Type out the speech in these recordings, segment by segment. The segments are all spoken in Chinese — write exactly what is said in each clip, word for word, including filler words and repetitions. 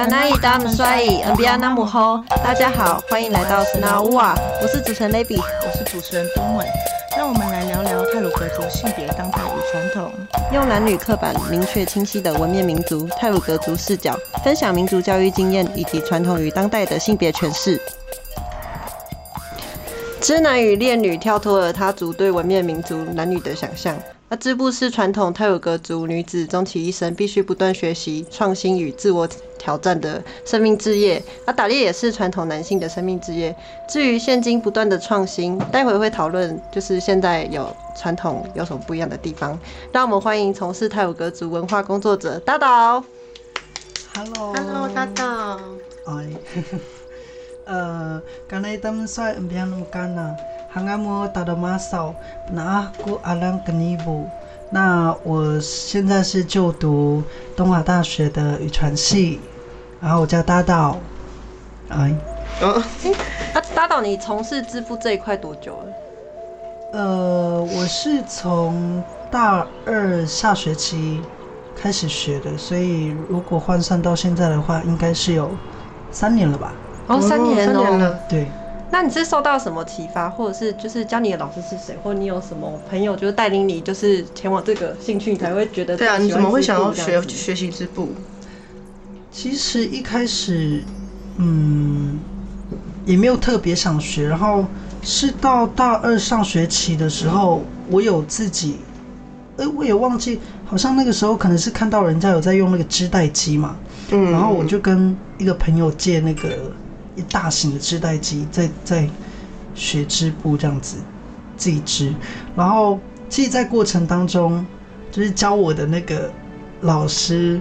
大家好，欢迎来到神奥哇！我是主持人 Lady， 我是主持人东伟。让我们来聊聊太鲁阁族性别当代与传统，用男女刻板明确清晰的文面民族太鲁阁族视角，分享民族教育经验以及传统与当代的性别诠释。支男与恋女跳脱了他族对文面民族男女的想象。而织布是传统太鲁阁族女子终其一生必须不断学习、创新与自我挑战的生命志业。而打猎也是传统男性的生命志业。至于现今不断的创新，待会会讨论，就是现在有传统有什么不一样的地方。让我们欢迎从事太鲁阁族文化工作者Tadaw。Hello，Hello， Tadaw。哎，呃，刚才他们说唔变那么干呐。Hangga mo Tadaw Masaw， 那我alam kenibu。那我现在是就读东华大学的语传系，然后我叫Tadaw。哎，嗯，那Tadaw，你从事织布这一块多久了？呃，我是从大二下学期开始学的，所以如果换算到现在的话，应该是有三年了吧？哦，三年了，三年了，对。那你是受到什么启发，或者是就是教你的老师是谁，或者你有什么朋友就是带领你，就是前往这个兴趣，你才会觉得对啊？你怎么会想要学学习织布？其实一开始，嗯，也没有特别想学，然后是到大二上学期的时候，我有自己，哎、欸，我也忘记，好像那个时候可能是看到人家有在用那个织带机嘛，嗯，然后我就跟一个朋友借那个。一大型的织带机，在在学织布这样子自己织，然后其实在过程当中，就是教我的那个老师，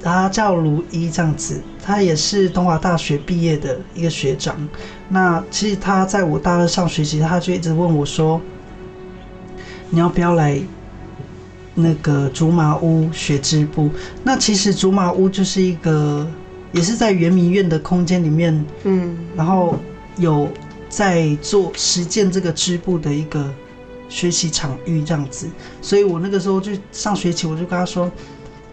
他叫卢一这样子，他也是东华大学毕业的一个学长。那其实他在我大二上学期，他就一直问我说，你要不要来那个竹麻屋学织布？那其实竹麻屋就是一个。也是在圆明园的空间里面，嗯，然后有在做实践这个织布的一个学习场域这样子，所以我那个时候就上学期我就跟他说，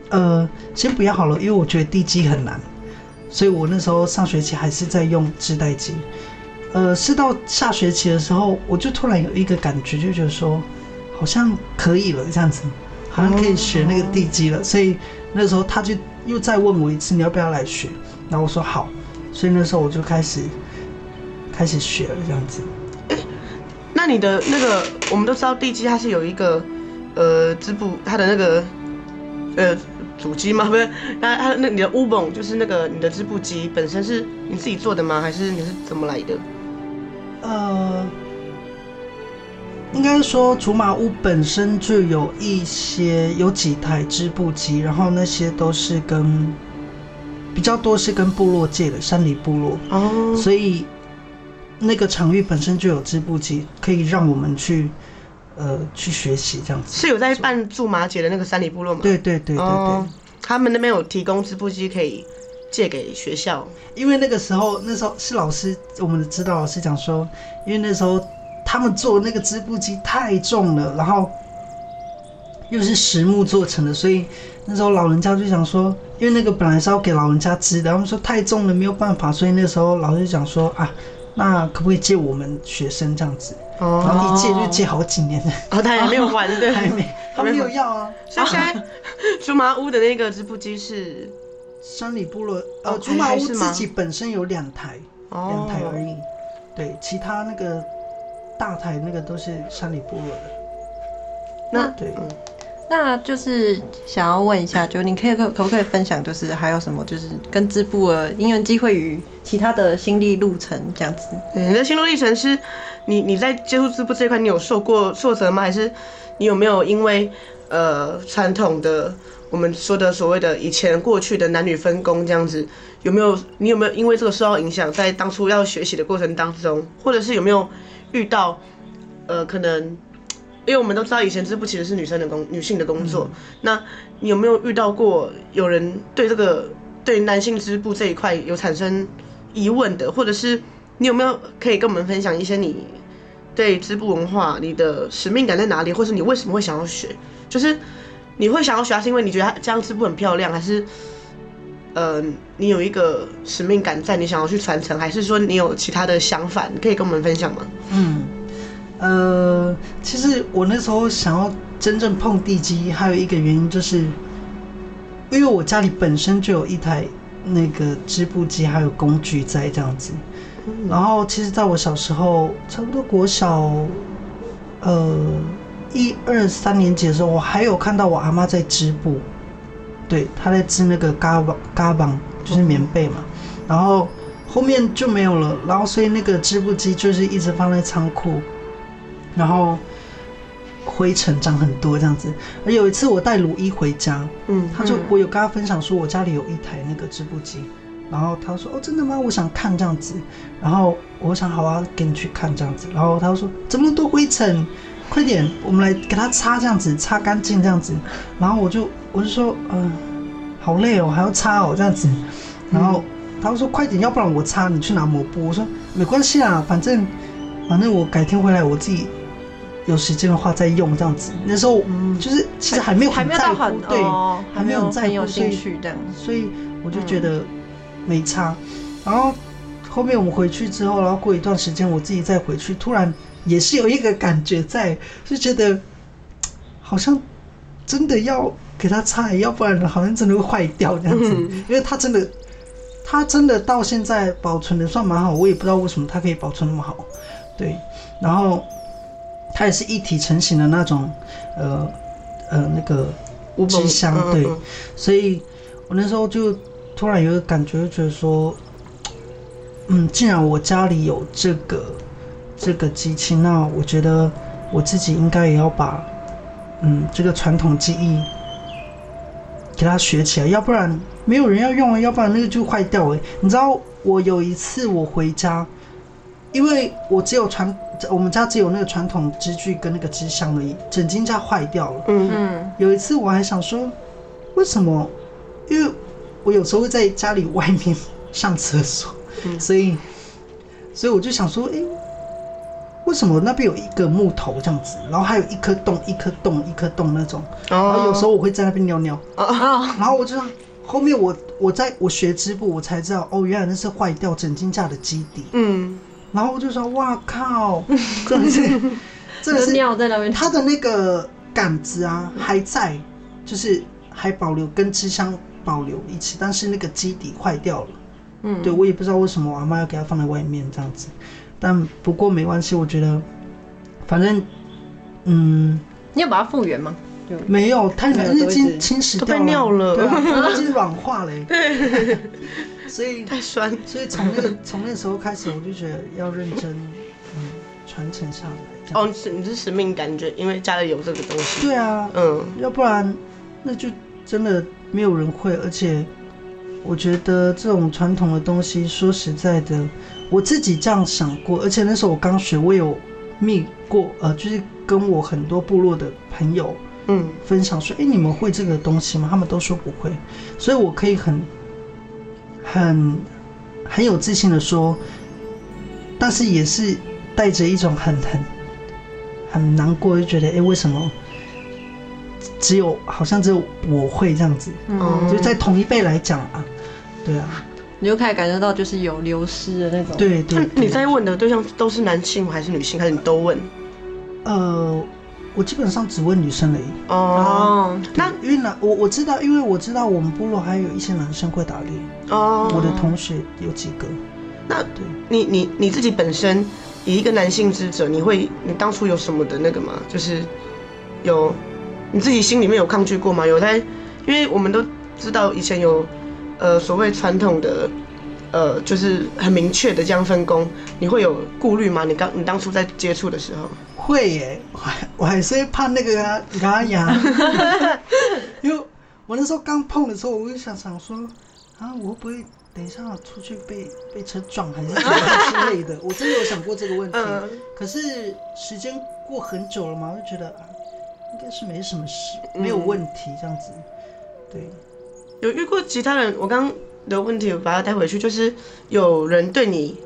呃，先不要好了，因为我觉得地基很难，所以我那时候上学期还是在用织带机，呃，是到下学期的时候，我就突然有一个感觉，就觉得说好像可以了这样子，好像可以学那个地基了，所以那时候他就。又再问我一次，你要不要来学？然后我说好，所以那时候我就开始开始学了这样子。哎、欸，那你的那个，我们都知道地基它是有一个呃织布，它的那个呃主机吗？不是，它它那你的 Ubong 就是那个你的织布机本身是你自己做的吗？还是你是怎么来的？呃，应该说竹马屋本身就有一些有几台织布机，然后那些都是跟比较多是跟部落界的山里部落哦，所以那个场域本身就有织布机，可以让我们去呃去学习这样子。是有在办驻马节的那个山里部落吗？对对对对对，哦、他们那边有提供织布机可以借给学校，因为那个时候那时候是老师我们的指导老师讲说，因为那时候。他们做那个织布机太重了，然后又是实木做成的，所以那时候老人家就想说，因为那个本来是要给老人家织的，他们说太重了没有办法，所以那时候老师就讲说啊，那可不可以借我们学生这样子？哦、然后一借就借好几年了，哦，他还没有完对，还没，他没有要啊。所以现在竹麻屋的那个织布机是山里部落，呃，竹麻屋自己本身有两台，哦、两台而已，对，其他那个。大台那个都是山里部落的，那对、嗯，那就是想要问一下，就你可以可可不可以分享，就是还有什么就是跟织布的因缘机会与其他的心历路程这样子？你的心路历程是，你你在接触织布这一块，你有受过挫折吗？还是你有没有因为呃传统的我们说的所谓的以前过去的男女分工这样子，有没有你有没有因为这个受到影响，在当初要学习的过程当中，或者是有没有？遇到，呃，可能，因为我们都知道以前织布其实是女生的工，女性的工作。嗯、那你有没有遇到过有人对这个对男性织布这一块有产生疑问的，或者是你有没有可以跟我们分享一些你对织布文化你的使命感在哪里，或是你为什么会想要学？就是你会想要学它，是因为你觉得它这样织布很漂亮，还是呃，你有一个使命感在，你想要去传承，还是说你有其他的想法？你可以跟我们分享吗？嗯，呃，其实我那时候想要真正碰地基，还有一个原因就是，因为我家里本身就有一台那个织布机，还有工具在这样子。嗯、然后，其实在我小时候，差不多国小，呃，一二三年级的时候，我还有看到我阿妈在织布。对，他在织那个嘎邦嘎邦，就是棉被嘛。然后后面就没有了，然后所以那个织布机就是一直放在仓库，然后灰尘长很多这样子。而有一次我带鲁伊回家，嗯，他就我有跟他分享说我家里有一台那个织布机，然后他说哦真的吗？我想看这样子。然后我想好啊，给你去看这样子。然后他说怎么那么多灰尘？快点，我们来给它擦这样子，擦干净这样子。然后我就我就说，嗯、呃，好累哦，还要擦哦这样子。然后他就说快点，要不然我擦，你去拿抹布。我说没关系啦，反正反正我改天回来我自己有时间的话再用这样子。那时候嗯，就是其实还没有很在乎，对，还没有很在乎，很有兴趣这样。所以我就觉得没擦。然后后面我们回去之后，然后过一段时间我自己再回去，突然。也是有一个感觉在，就觉得好像真的要给它擦，要不然好像真的会坏掉这样子。因为它真的，它真的到现在保存的算蛮好，我也不知道为什么它可以保存那么好。对，然后它也是一体成型的那种，呃呃那个机箱，对，所以我那时候就突然有一个感觉，就觉得说，嗯，既然我家里有这个。这个机器，那我觉得我自己应该也要把，嗯，这个传统技艺给它学起来，要不然没有人要用啊，要不然那个就坏掉哎。你知道我有一次我回家，因为我只有传，我们家只有那个传统织具跟那个织箱而已，整间家坏掉了。嗯嗯。有一次我还想说，为什么？因为我有时候会在家里外面上厕所，嗯、所以，所以我就想说，哎、欸。为什么那边有一个木头这样子，然后还有一颗洞、一颗洞、一颗洞那种？ Oh. 然后有时候我会在那边尿尿， oh. Oh. 然后我就后面我我在我学织布，我才知道哦，原来那是坏掉整间架的基底。嗯，然后我就说哇靠，真的是，真的是尿在那边。它的那个杆子啊还在，就是还保留跟织箱保留一起，但是那个基底坏掉了。嗯，对我也不知道为什么我阿妈要给它放在外面这样子。但不过没关系，我觉得，反正，嗯，你有把它复原吗？没有，它已经侵蚀掉了，都被尿了，对啊，已经软化了。对，所以太酸，所以从那从那时候开始，我就觉得要认真，嗯，传承下来。哦，你是使命感觉，因为家里有这个东西。对啊，嗯，要不然那就真的没有人会，而且。我觉得这种传统的东西，说实在的，我自己这样想过，而且那时候我刚学，我有密过，呃，就是跟我很多部落的朋友，嗯，分享说，哎、嗯欸，你们会这个东西吗？他们都说不会，所以我可以很、很、很有自信的说，但是也是带着一种很、很、很难过，就觉得，哎、欸，为什么？只有好像只有我会这样子，嗯，就在同一辈来讲啊。对啊，你就开始感受到就是有流失的那种。对 对, 對。那你在问的对象都是男性还是女性，还是你都问？呃，我基本上只问女生而已。哦，那因为男我我知道，因为我知道我们部落还有一些男生会打猎。哦，我的同学有几个。那对，你你你自己本身以一个男性之者，你会你当初有什么的那个吗？就是有。你自己心里面有抗拒过吗？有在，因为我们都知道以前有，呃，所谓传统的，呃，就是很明确的这样分工，你会有顾虑吗？你刚你当初在接触的时候，会耶，我还我还是怕那个啊Gaya，因为我那时候刚碰的时候，我就想想说，啊，我会不会等一下出去被被车撞还是什么之类的？我真的有想过这个问题，嗯、可是时间过很久了嘛，我就觉得。应该是没什么事，没有问题这样子。对，有遇过其他人，我刚的问题我把它带回去，就是有人对你，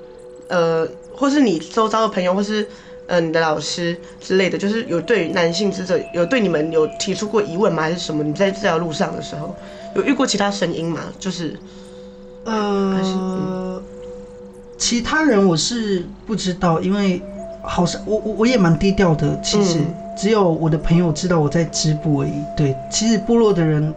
呃，或是你周遭的朋友，或是呃你的老师之类的，就是有对于男性之者有对你们有提出过疑问吗？还是什么？你在这条路上的时候有遇过其他声音吗？就是呃還是、嗯、其他人我是不知道，因为好像我我也蛮低调的，其实、嗯、只有我的朋友知道我在织布而已。对，其实部落的人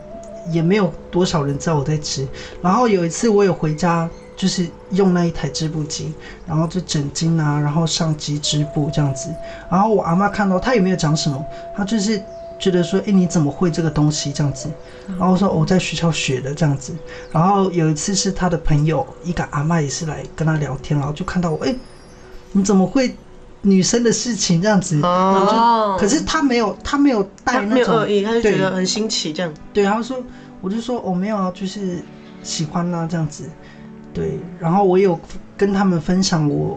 也没有多少人知道我在织。然后有一次我有回家，就是用那一台织布机，然后就整经啊，然后上机织布这样子。然后我阿嬤看到，她也没有讲什么，她就是觉得说，哎、欸，你怎么会这个东西这样子？然后我说、哦、我在学校学的这样子。然后有一次是她的朋友，一个阿嬤也是来跟她聊天，然后就看到我，哎、欸，你怎么会？女生的事情这样子，哦、可是他没有，他没有带那种，他没有恶意，他就觉得很新奇这样。对，他说，我就说我、哦、没有啊，就是喜欢啊这样子。对，然后我有跟他们分享我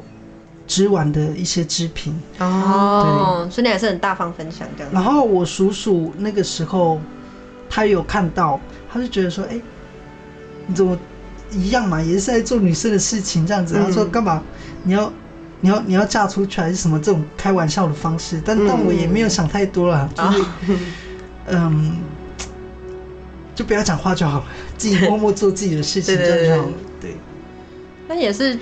织完的一些织品。哦，所以你还是很大方分享这样。然后我叔叔那个时候，他有看到，他就觉得说，哎、欸，你怎么一样嘛，也是在做女生的事情这样子。嗯、他说干嘛？你要。你要你要嫁出去还是什么这种开玩笑的方式，但、嗯、但我也没有想太多了，就是、啊、嗯，就不要讲话就好了，自己默默做自己的事情这样就好了。对，那也是，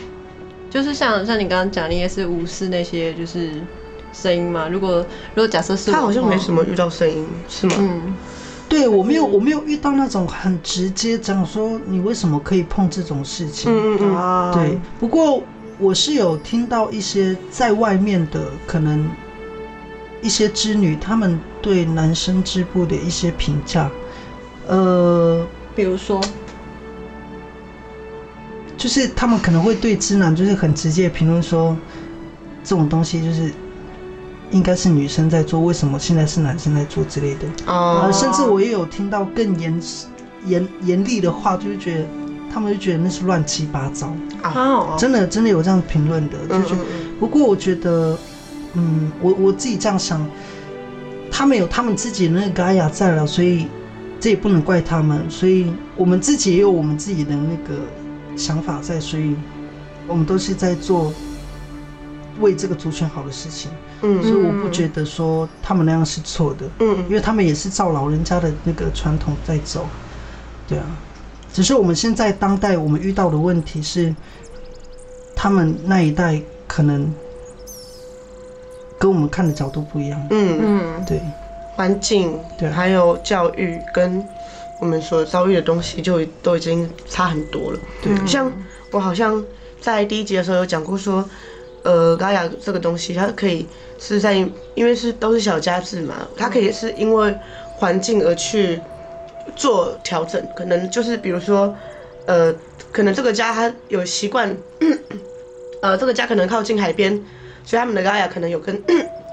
就是像像你刚刚讲，你也是无视那些就是声音嘛。如果如果假设是我，他好像没什么遇到声音，是吗？嗯，对我没有我没有遇到那种很直接讲说你为什么可以碰这种事情。嗯嗯啊，对，不过。我是有听到一些在外面的可能一些织女，他们对男生织布的一些评价，呃，比如说，就是他们可能会对织男就是很直接评论说，这种东西就是应该是女生在做，为什么现在是男生在做之类的。哦、oh. ，甚至我也有听到更严严严厉的话，就是觉得。他们就觉得那是乱七八糟啊！真的真的有这样评论的，就觉得。不过我觉得，嗯，我我自己这样想，他们有他们自己的那个 Gaya 在了，所以这也不能怪他们。所以我们自己也有我们自己的那个想法在，所以我们都是在做为这个族群好的事情。嗯，所以我不觉得说他们那样是错的。嗯，因为他们也是照老人家的那个传统在走。对啊。只是我们现在当代我们遇到的问题是，他们那一代可能跟我们看的角度不一样。嗯嗯，对，环境，对，还有教育跟我们所遭遇的东西就都已经差很多了。对，像我好像在第一集的时候有讲过说，呃 ，Gaya 这个东西它可以是在因为是都是小家子嘛，它可以是因为环境而去。做调整，可能就是比如说，呃，可能这个家他有习惯，呃，这个家可能靠近海边，所以他们的 Gaya 可能有跟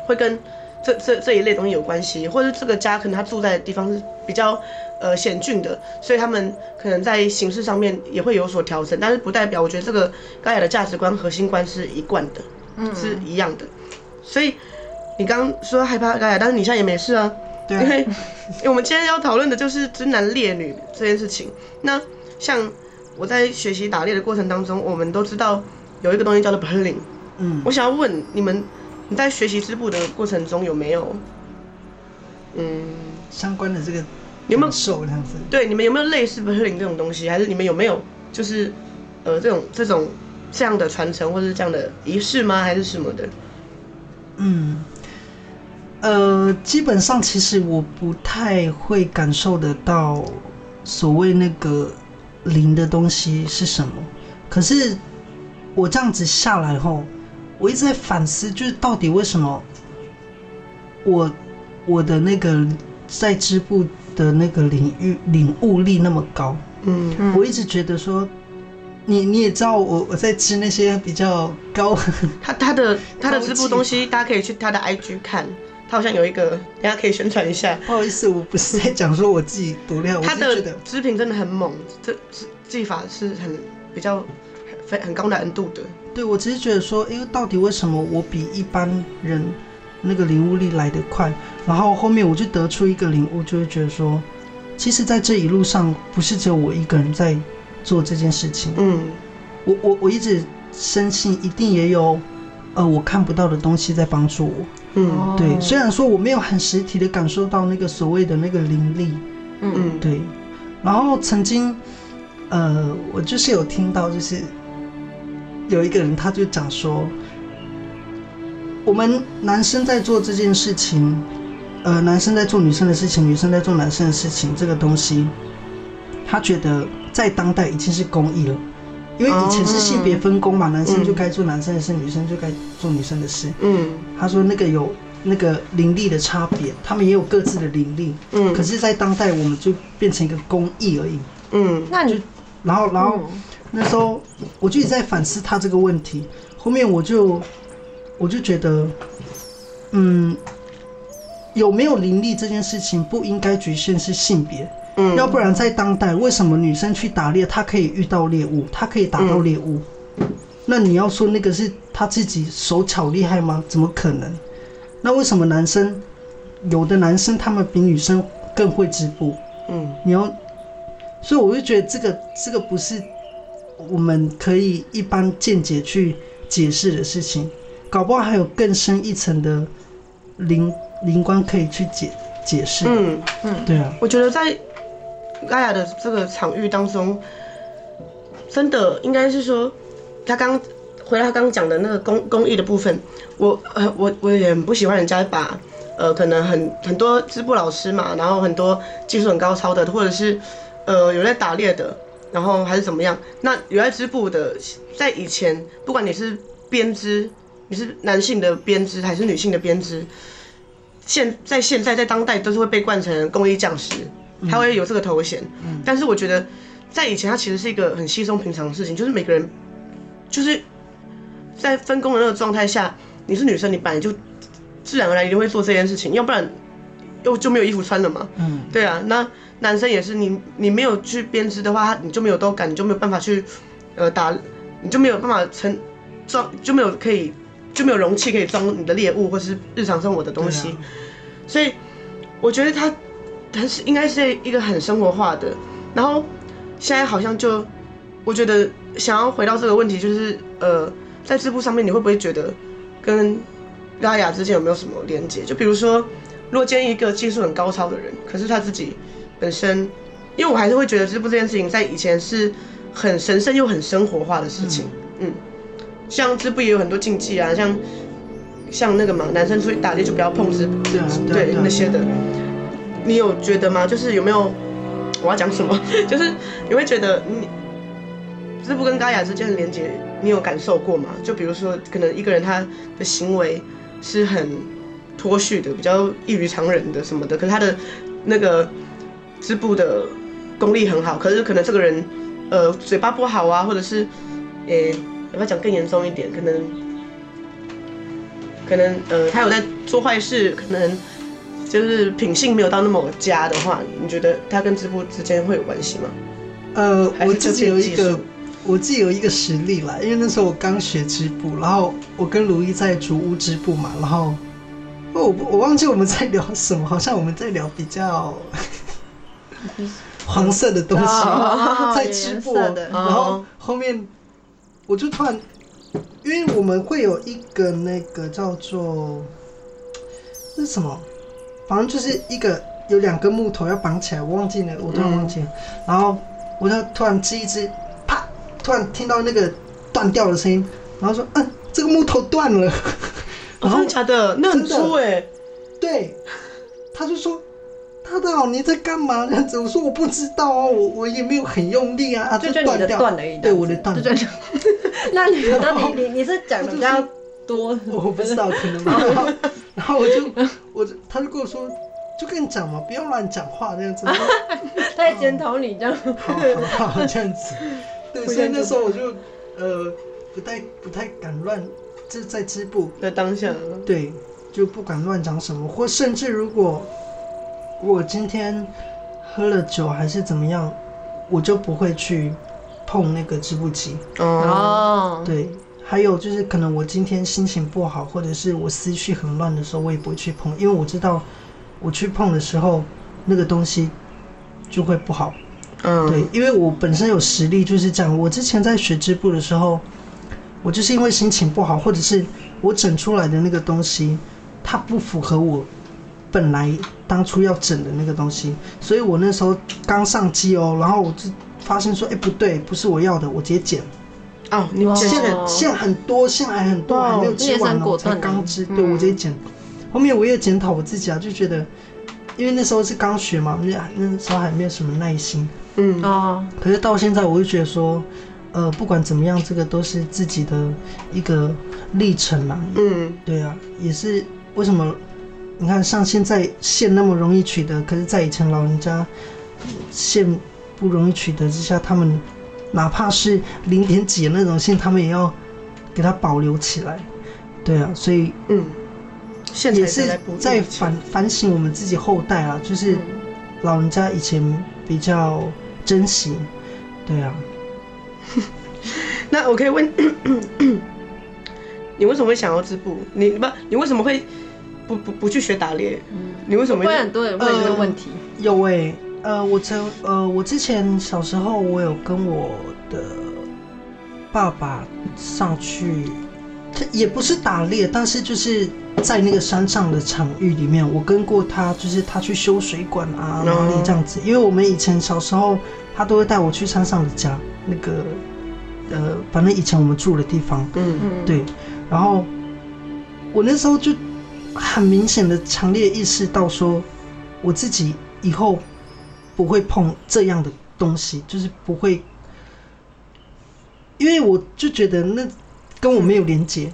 会跟这这这一类东西有关系，或者这个家可能他住在的地方是比较呃险峻的，所以他们可能在形式上面也会有所调整，但是不代表我觉得这个 Gaya 的价值观、核心观是一贯的，嗯嗯是一样的。所以你刚刚说害怕 Gaya， 但是你现在也没事啊。因为我们今天要讨论的就是织男猎女这件事情。那像我在学习打猎的过程当中，我们都知道有一个东西叫做 Bulling。嗯，我想要问你们，你在学习织布的过程中有没有，嗯，相关的这个有没有手这样子？对，你们有没有类似 Bulling 这种东西？还是你们有没有就是呃这种这种这样的传承或是这样的仪式吗？还是什么的？嗯。呃，基本上其实我不太会感受得到所谓那个灵的东西是什么。可是我这样子下来后，我一直在反思，就是到底为什么我我的那个在织布的那个领域领悟力那么高？嗯，嗯我一直觉得说。你你也知道我我在织那些比较高，他他的他的织布东西，大家可以去他的 I G 看，他好像有一个，大家可以宣传一下。不好意思，我不是在讲说我自己独料，他的织品真的很猛，这技法是很比较很高难度的。对，我只是觉得说，因为到底为什么我比一般人那个领悟力来得快？然后后面我就得出一个领悟，就会觉得说，其实在这一路上不是只有我一个人在。做这件事情，嗯，我我我一直深信，一定也有呃我看不到的东西在帮助我。嗯，对，虽然说我没有很实体的感受到那个所谓的那个灵力。嗯，对。然后曾经呃我就是有听到，就是有一个人他就讲说，我们男生在做这件事情，呃男生在做女生的事情，女生在做男生的事情，这个东西他觉得在当代已经是公益了，因为以前是性别分工嘛，男生就该做男生的事，嗯，女生就该做女生的事。嗯，他说那个有那个灵力的差别，他们也有各自的灵力。嗯，可是，在当代我们就变成一个公益而已。嗯，那你，然后，然后、嗯、那时候我就一直在反思他这个问题。后面我就我就觉得，嗯，有没有灵力这件事情不应该局限是性别。嗯，要不然在当代，为什么女生去打猎，她可以遇到猎物，她可以打到猎物？嗯，那你要说那个是她自己手巧厉害吗？怎么可能？那为什么男生，有的男生他们比女生更会织布？嗯，你要，所以我就觉得这个这个不是我们可以一般见解去解释的事情，搞不好还有更深一层的灵灵观可以去解解释。嗯嗯，对啊，我觉得在盖亚的这个场域当中，真的应该是说，他刚回到他刚讲的那个公公益的部分，我呃我我也很不喜欢人家把呃可能很很多织布老师嘛，然后很多技术很高超的，或者是呃有在打猎的，然后还是怎么样，那有在织布的，在以前不管你是编织，你是男性的编织还是女性的编织，现在现在在当代都是会被冠成公益匠师。他会有这个头衔，嗯，但是我觉得，在以前他其实是一个很稀松平常的事情，就是每个人，就是在分工的那个状态下，你是女生，你本来就自然而然一定会做这件事情，要不然又就没有衣服穿了嘛。嗯，对啊，那男生也是，你你没有去编织的话，你就没有动感，你就没有办法去，呃打，你就没有办法成装，就没有可以就没有容器可以装你的猎物或是日常生活的东西，啊，所以我觉得他。但是应该是一个很生活化的，然后现在好像就，我觉得想要回到这个问题，就是呃，在织布上面你会不会觉得跟拉雅之间有没有什么连结？就比如说，如果今天一个技术很高超的人，可是他自己本身，因为我还是会觉得织布这件事情在以前是很神圣又很生活化的事情，嗯，嗯像织布也有很多禁忌啊，像像那个嘛，男生出去打猎就不要碰织布，对，对对那些的。你有觉得吗？就是有没有我要讲什么？就是你会觉得你织布跟嘎雅之间的连结，你有感受过吗？就比如说，可能一个人他的行为是很脱序的，比较异于常人的什么的，可是他的那个织布的功力很好，可是可能这个人呃嘴巴不好啊，或者是诶、欸、要不要讲更严重一点？可能可能呃他有在做坏事，可能。就是品性没有到那么佳的话，你觉得它跟织布之间会有关系吗？呃，我自己有一个，我自己有一个实例啦，因为那时候我刚学织布，然后我跟卢一在竹屋织布嘛，然后我我忘记我们在聊什么，好像我们在聊比较黄色的东西，哦，在织布，哦，然后后面我就突然，因为我们会有一个那个叫做那什么。反正就是一个有两根木头要绑起来，我忘记了，我突然忘记了。嗯，然后我就突然织一织，啪！突然听到那个断掉的声音，然后说：“嗯，这个木头断了。哦”真的假的？那很粗哎，欸。对，他就说：“大大，你在干嘛？”这样子，我说：“我不知道啊，我我也没有很用力啊。啊”就断掉，断了一段。对，我的断了。那你那你你你是讲的比较多？我不知道，可能吧。然后我就，我就他就跟我说，就跟你讲嘛，不要乱讲话这样子。他在检讨你这样。好好好，这样子。对，所以那时候我就，呃，不太不太敢乱，就在织布。在当下。对，就不敢乱讲什么，或甚至如果我今天喝了酒还是怎么样，我就不会去碰那个织布机。哦。对。还有就是，可能我今天心情不好，或者是我思绪很乱的时候，我也不会去碰，因为我知道，我去碰的时候，那个东西就会不好。嗯，对，因为我本身有实力就是这样。我之前在学织布的时候，我就是因为心情不好，或者是我整出来的那个东西，它不符合我本来当初要整的那个东西，所以我那时候刚上机哦，然后我就发现说，哎、欸，不对，不是我要的，我直接剪。哦，你剪了，线很多，线还很多，还没有织完呢，我才刚织，对，我直接剪。后面我也检讨我自己啊，就觉得，因为那时候是刚学嘛，那那时候还没有什么耐心。嗯啊。可是到现在，我就觉得说。呃，不管怎么样，这个都是自己的一个历程嘛。嗯，对啊，也是为什么你看像现在线那么容易取得，可是在以前老人家线不容易取得之下，他们哪怕是零点几的那种线，他们也要给它保留起来。对啊，所以嗯，也是在反反省我们自己后代啊，就是老人家以前比较珍惜。对啊。那我可以问你为什么会想要织布？你不，你为什么会不不不去学打猎？嗯、你为什么？会很多人问这个问题。呃、有哎、欸，呃，我曾呃，我之前小时候，我有跟我的爸爸上去，他也不是打猎，但是就是在那个山上的场域里面，我跟过他，就是他去修水管啊，哪里这样子。因为我们以前小时候，他都会带我去山上的家。那个，呃，反正以前我们住的地方，嗯嗯，对。然后我那时候就很明显的、强烈意识到说，我自己以后不会碰这样的东西，就是不会，因为我就觉得那跟我没有连结。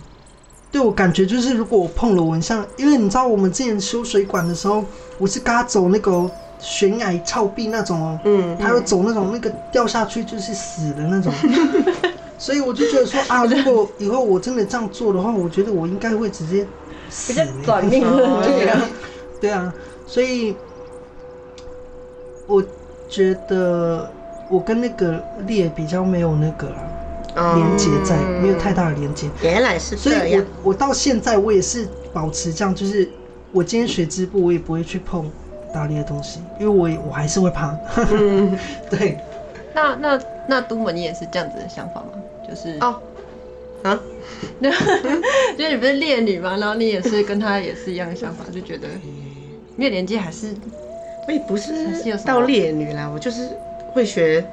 对我感觉就是，如果我碰了蚊香，因为你知道我们之前修水管的时候，我是跟他走那个、哦。悬崖峭壁那种哦、喔，嗯，还有走那种那个掉下去就是死的那种，所以我就觉得说啊，如果以后我真的这样做的话，我觉得我应该会直接死、欸，比较短命，对啊，对啊，所以我觉得我跟那个猎比较没有那个啦连接在，没有太大的连接。原来是这样，所以我我到现在我也是保持这样，就是我今天学织布，我也不会去碰。打猎的东西，因为我我还是会怕。嗯、对。那那那都门你也是这样子的想法吗？就是哦，啊，就是你不是猎女吗？然后你也是跟她也是一样的想法，就觉得没有连接，还是我也不是到猎女啦，我就是会学，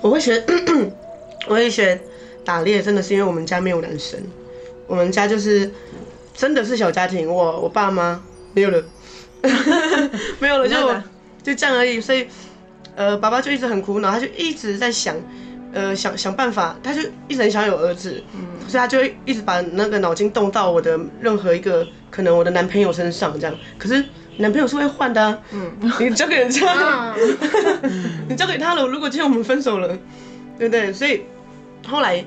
我会学，我会学打猎，真的是因为我们家没有男生，我们家就是真的是小家庭，我我爸妈没有了。没有了，就就这样而已。所以，呃，爸爸就一直很苦恼，他就一直在想，呃，想想办法，他就一直很想有儿子，嗯、所以他就会一直把那个脑筋动到我的任何一个可能我的男朋友身上这样。可是男朋友是会换的、啊，嗯，你交给人家，你交给他了。如果今天我们分手了，对不对？所以后来，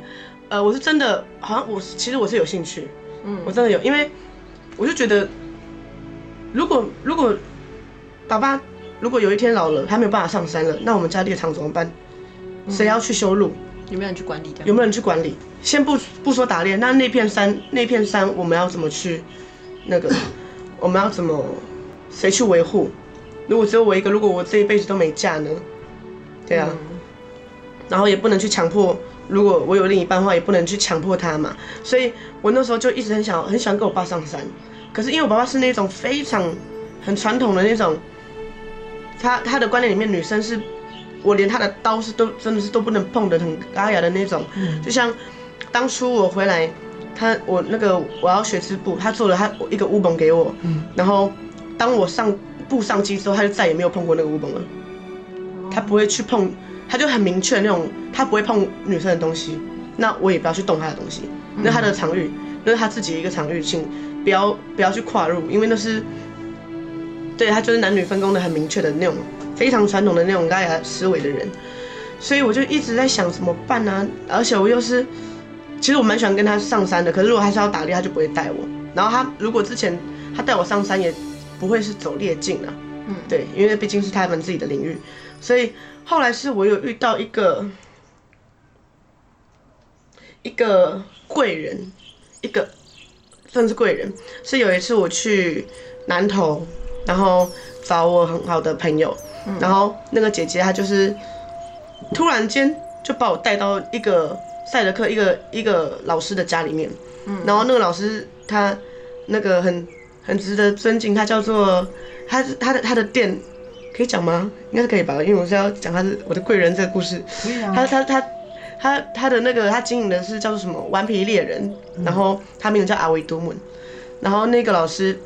呃，我是真的，好像我其实我是有兴趣，嗯，我真的有，因为我就觉得。如果如果爸爸如果有一天老了，他没有办法上山了，那我们家猎场怎么办？谁要去修路？有没有人去管理？有没有人去管理？先不不说打猎，那那片山那片山我们要怎么去？那个我们要怎么？谁去维护？如果只有我一个，如果我这一辈子都没嫁呢？对啊，嗯、然后也不能去强迫。如果我有另一半的话，也不能去强迫他嘛。所以我那时候就一直很想很想跟我爸上山。可是因为我爸爸是那种非常很传统的那种，他他的观念里面，女生是，我连他的刀是都真的是都不能碰的，很高雅的那种。嗯、就像当初我回来，他我那个我要学织布，他做了他一个乌蒙给我，嗯、然后当我上布上机之后，他就再也没有碰过那个乌蒙了，他不会去碰，他就很明确那种，他不会碰女生的东西，那我也不要去动他的东西，那他的场域，那是他自己一个场域性。不要不要去跨入，因为那是，对他就是男女分工的很明确的那种非常传统的那种大家思维的人，所以我就一直在想怎么办呢、啊？而且我又是，其实我蛮喜欢跟他上山的，可是如果他是要打猎，他就不会带我。然后他如果之前他带我上山，也不会是走猎径啊，嗯，对，因为毕竟是他们自己的领域，所以后来是我有遇到一个一个贵人，一个。算是贵人，是有一次我去南投，然后找我很好的朋友，嗯、然后那个姐姐她就是突然间就把我带到一个赛德克一个一个老师的家里面，嗯，然后那个老师他那个很很值得尊敬，他叫做他他的他的店可以讲吗？应该是可以吧，因为我是要讲他是我的贵人这个故事。啊、他他他他他的那个他经营的是叫做什么顽皮猎人，嗯、然后他名字叫阿维多门，然后那个老师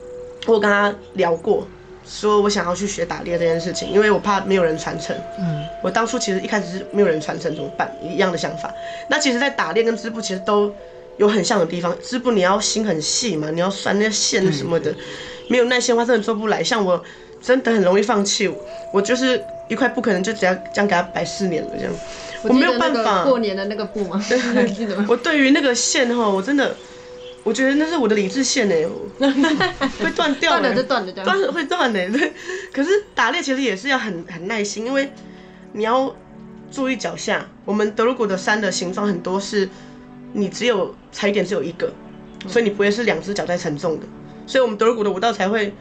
我跟他聊过。说我想要去学打猎这件事情，因为我怕没有人传承。嗯，我当初其实一开始是没有人传承，怎么办？一样的想法。那其实，在打猎跟织布其实都有很像的地方。织布你要心很细嘛，你要算那些线什么的，嗯、没有耐心的话真的做不来。像我真的很容易放弃，我就是一块布可能就只要这样给它摆四年了这样， 我, 我没有办法。过年的那个布吗？记得吗？我对于那个线哈，我真的。我觉得那是我的理智线哎，会断掉的，断了就断了，断会断哎。对，可是打猎其实也是要很很耐心，因为你要注意脚下。我们德鲁古的山的形状很多是，你只有踩点只有一个，所以你不会是两只脚在承重的。所以我们德鲁古的舞蹈才会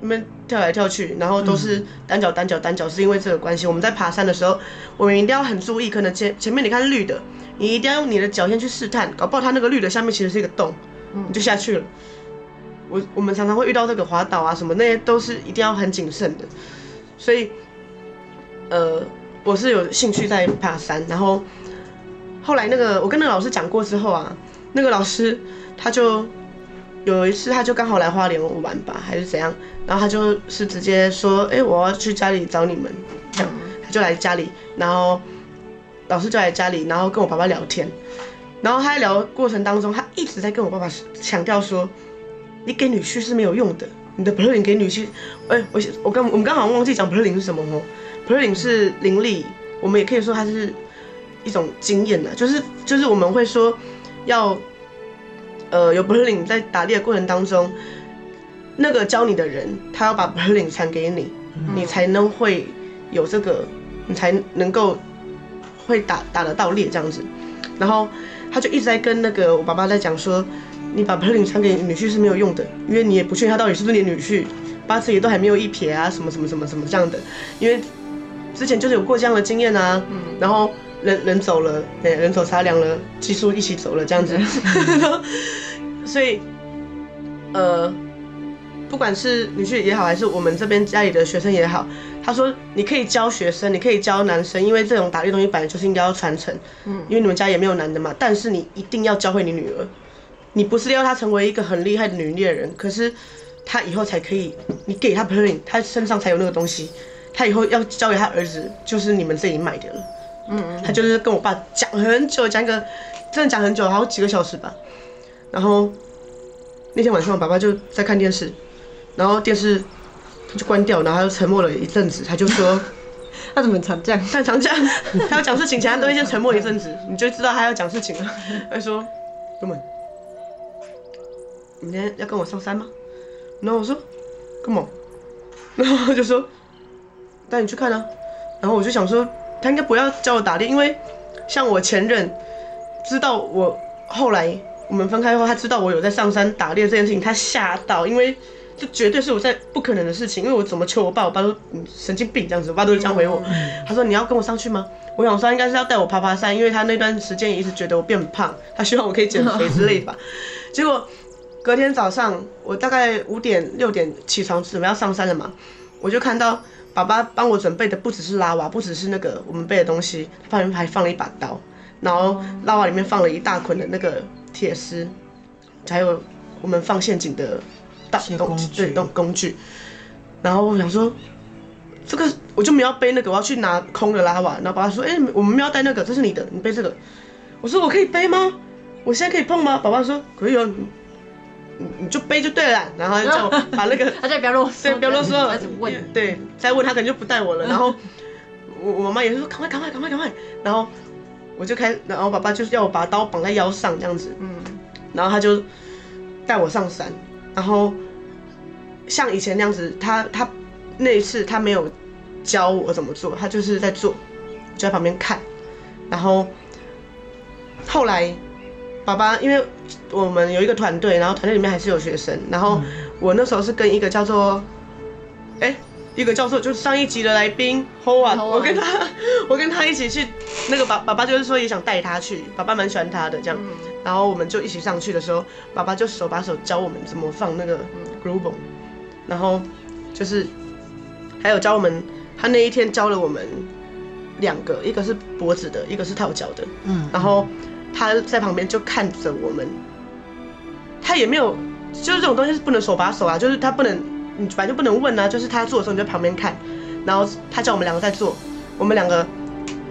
那边跳来跳去，然后都是单脚单脚单脚，是因为这个关系。我们在爬山的时候，我们一定要很注意，可能前前面你看绿的，你一定要用你的脚先去试探，搞不好它那个绿的下面其实是一个洞。你就下去了。我我们常常会遇到这个滑倒啊什么，那些都是一定要很谨慎的。所以，呃，我是有兴趣在爬山。然后后来那个我跟那个老师讲过之后啊，那个老师他就有一次他就刚好来花莲玩吧，还是怎样，然后他就是直接说，哎、欸，我要去家里找你们，这样他就来家里，然后老师就来家里，然后跟我爸爸聊天。然后他在聊的过程当中，他一直在跟我爸爸强调说，你给女婿是没有用的，你的 Purling 给女婿，哎、欸，我我刚我们刚好忘记讲 Purling 是什么哦 ，Purling 是灵力，我们也可以说它是一种经验呐，就是就是我们会说要，呃，有 Purling 在打猎的过程当中，那个教你的人，他要把 Purling 传给你，你才能会有这个，你才能够会打打得到猎这样子，然后。他就一直在跟那个我爸爸在讲说，你把 Purling 传给女婿是没有用的，因为你也不确定他到底是不是你女婿，八字也都还没有一撇啊，什么什么什么什么这样的，因为之前就是有过这样的经验啊，嗯、然后人人走了，欸、人走茶凉了，技术一起走了这样子，嗯、所以呃，不管是女婿也好，还是我们这边家里的学生也好。他说：“你可以教学生，你可以教男生，因为这种打猎东西本来就是应该要传承，嗯，因为你们家也没有男的嘛。但是你一定要教会你女儿，你不是要她成为一个很厉害的女猎人，可是她以后才可以，你给她 Purling， 她身上才有那个东西，她以后要交给她儿子，就是你们这里买的了。嗯, 嗯，他就是跟我爸讲很久，讲一个真的讲很久，好几个小时吧。然后那天晚上，我爸爸就在看电视，然后电视。”就关掉，然后他就沉默了一阵子，他就说：“他怎么常这样？他常这样，他要讲事情前，他都会先沉默一阵子，你就知道他要讲事情了。”他说：“哥们，你今天要跟我上山吗？”然后我说：“哥们。”然后他就说：“带你去看啊。”然后我就想说，他应该不要教我打猎，因为像我前任知道我后来我们分开后，他知道我有在上山打猎这件事情，他吓到，因为。这绝对是我在不可能的事情，因为我怎么求我爸，我爸都神经病这样子，我爸都是这样回我。他说你要跟我上去吗？我想说应该是要带我爬爬山，因为他那段时间也一直觉得我变胖，他希望我可以减肥之类的吧。结果隔天早上，我大概五点六点起床准备要上山了嘛，我就看到爸爸帮我准备的不只是拉瓦，不只是那个我们备的东西，旁边还放了一把刀，然后拉瓦里面放了一大捆的那个铁丝，还有我们放陷阱的。工对，动工具。然后我想说，这个我就没有背那个，我要去拿空的拉瓦。然后爸爸说：“哎、欸，我们没有带那个，这是你的，你背这个。”我说：“我可以背吗？我现在可以碰吗？”爸爸说：“可以哦、啊，你你就背就对了。”然后他就叫我把那个，他再不要啰嗦，不要啰嗦，问，对，再问他可能就不带我了。然后我我妈妈也是说：“赶快，赶快，赶快，赶快！”然后我就开，然后爸爸就是要我把刀绑在腰上这样子，嗯，然后他就带我上山。然后，像以前那样子，他他那一次他没有教我怎么做，他就是在做，就在旁边看。然后后来，爸爸因为我们有一个团队，然后团队里面还是有学生。然后我那时候是跟一个叫做，哎、欸，一个叫做就是上一集的来宾 Howa， 我跟他我跟他一起去，那个爸爸爸就是说也想带他去，爸爸蛮喜欢他的这样。然后我们就一起上去的时候，爸爸就手把手教我们怎么放那个 gluboq， 然后就是还有教我们，他那一天教了我们两个，一个是脖子的，一个是套脚的，嗯，然后他在旁边就看着我们，他也没有，就是这种东西是不能手把手啊，就是他不能，你反正就不能问啊，就是他做的时候你在旁边看，然后他教我们两个在做，我们两个，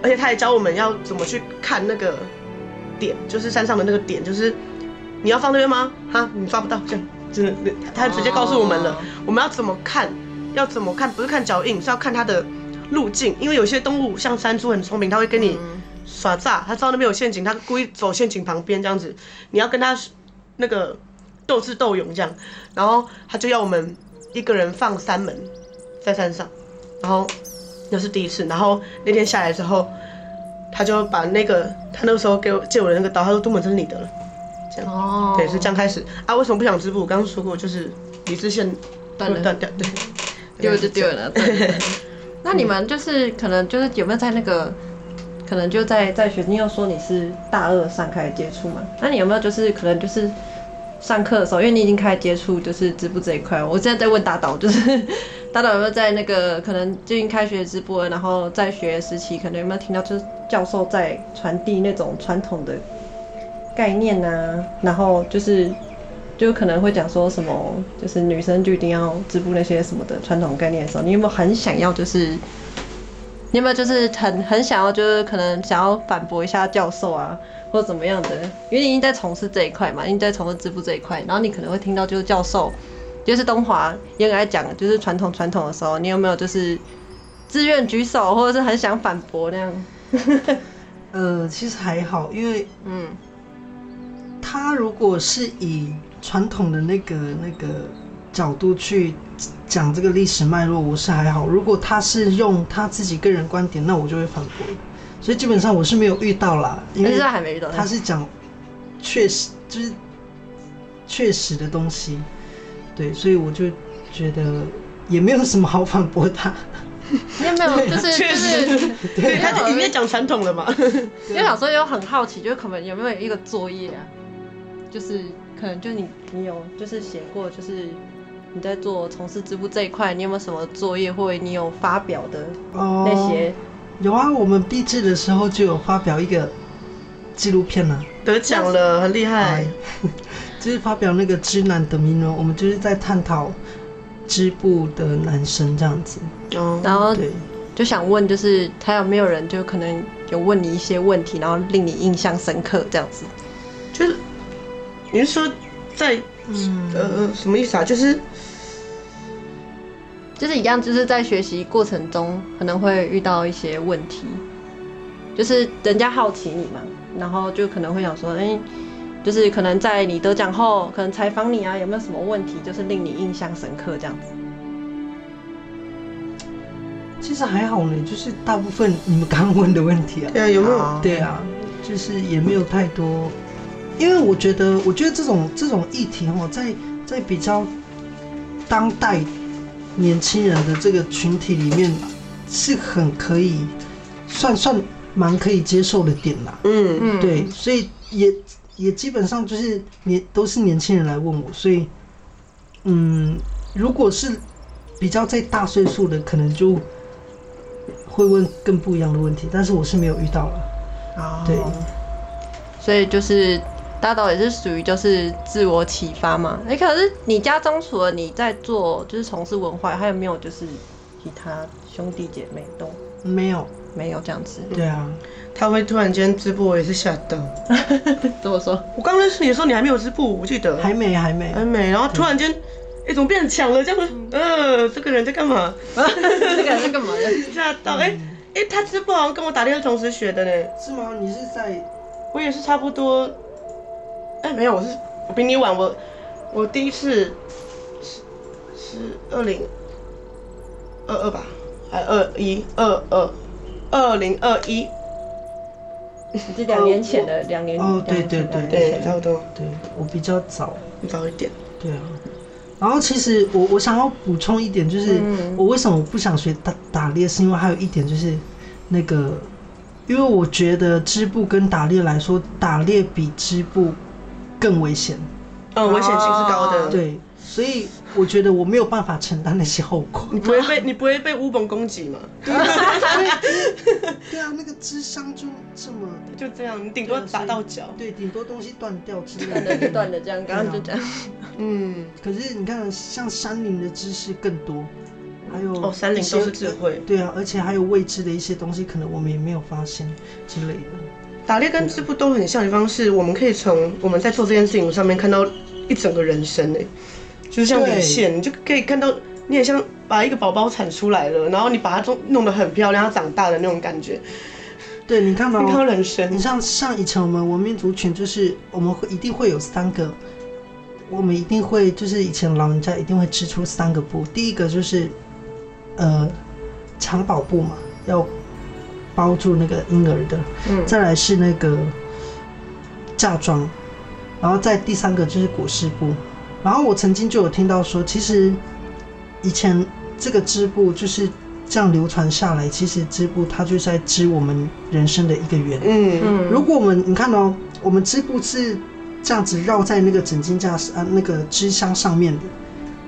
而且他也教我们要怎么去看那个点，就是山上的那个点，就是你要放那边吗？哈，你抓不到，这样真的，他直接告诉我们了， oh. 我们要怎么看，要怎么看，不是看脚印，是要看它的路径，因为有些动物像山猪很聪明，它会跟你耍诈，它知道那边有陷阱，它故意走陷阱旁边这样子，你要跟它那个斗智斗勇这样，然后他就要我们一个人放三门在山上，然后那是第一次，然后那天下来之后，他就把那个他那个时候给我借我的那个刀，他说杜门这是你的了，这样，哦、对，是这样开始啊。为什么不想织布？我刚刚说过，就是理智线断了，断掉，对，丢了就丢了。那你们就是可能就是有没有在那个，可能就在在学生又说你是大二上开始接触嘛？那你有没有就是可能就是上课的时候，因为你已经开始接触就是织布这一块，我现在在问大岛，就是大岛有没有在那个可能最近开学织布，然后在学时期可能有没有听到就是教授在传递那种传统的概念啊，然后就是就可能会讲说什么就是女生就一定要织布那些什么的传统概念的时候，你有没有很想要就是你有没有就是很很想要就是可能想要反驳一下教授啊？或怎么样的，因为你已经在从事这一块嘛，你在从事织布这一块，然后你可能会听到就是教授，就是东华也很爱讲，就是传统传统的时候，你有没有就是自愿举手，或者是很想反驳那样？呃，其实还好，因为嗯，他如果是以传统的那个那个角度去讲这个历史脉络，我是还好；如果他是用他自己个人观点，那我就会反驳。所以基本上我是没有遇到啦，因为他是讲确实就是确实的东西，对，所以我就觉得也没有什么好反驳他。你有没有就是确实，对，他就已经讲传统了嘛。因为老师又很好奇，就可能有没有一个作业啊，就是可能就你你有就是写过，就是你在做从事织布这一块，你有没有什么作业或者你有发表的那些？哦有啊，我们毕制的时候就有发表一个纪录片啊，得奖了，很厉害。就是发表那个织男的名人，我们就是在探讨织布的男生这样子。哦，然后对，就想问，就是他有没有人就可能有问你一些问题，然后令你印象深刻这样子？就是你是说在嗯呃什么意思啊？就是。就是一样，就是在学习过程中可能会遇到一些问题，就是人家好奇你嘛，然后就可能会想说，哎、欸，就是可能在你得奖后，可能采访你啊，有没有什么问题，就是令你印象深刻这样子？其实还好呢，就是大部分你们刚刚问的问题啊，对啊，有没有？对啊，就是也没有太多，因为我觉得，我觉得这种这种议题哦，在在比较当代。年轻人的这个群体里面，是很可以算算蛮可以接受的点啦。嗯嗯，对，所以也也基本上就是年都是年轻人来问我，所以嗯，如果是比较在大岁数的，可能就会问更不一样的问题，但是我是没有遇到了。哦，对，所以就是。大岛也是属于就是自我启发嘛，哎、欸，可是你家中除了你在做就是从事文化，还有没有就是其他兄弟姐妹都没有没有这样子？对啊，他会突然间织布，我也是吓到。怎么说？我刚认识你的时候，你还没有织布，我记得还没还没还没，然后突然间，哎、欸，怎么变很强了？这样，呃，这个人在干嘛？这个人在干嘛？吓到！哎、欸、哎、欸，他织布好像跟我打电话同时学的呢。是吗？你是在？我也是差不多。哎、欸，没有，我是我比你晚，我我第一次是是二零二二吧，还二一二二二零二一，是两年前的，两年哦，对对对对，差不多，对我比较早，早一点，对啊。然后其实我我想要补充一点，就是、嗯、我为什么不想学打打猎，是因为还有一点就是那个因为我觉得织布跟打猎来说，打猎比织布更危险，嗯，危险性是高的，对，所以我觉得我没有办法承担那些后果。你不会被你不会被乌崩攻击吗？对啊，对啊，那个织伤就这么就这样，你顶多打到脚，对，顶多东西断掉之类的，就断了这样，刚刚就这样。嗯，可是你看，像山林的知识更多。还有哦，山林都是智慧。对啊，而且还有未知的一些东西，可能我们也没有发现之类的。打猎跟织布都很像的地方是，我们可以从我们在做这件事情上面看到一整个人生诶，就是像连线，你就可以看到，你也像把一个宝宝产出来了，然后你把它弄得很漂亮，它长大的那种感觉。对，你看嘛，你看人生，你像像以前我们文明族群，就是我们一定会有三个。我们一定会，就是以前老人家一定会织出三个布，第一个就是，呃，襁褓布嘛，要包住那个婴儿的，嗯，再来是那个嫁妆，然后再第三个就是裹尸布。然后我曾经就有听到说，其实以前这个织布就是这样流传下来，其实织布它就是在织我们人生的一个圆。嗯嗯，如果我们你看哦，我们织布是。这样子绕在那个枕巾架啊，那个织箱上面的，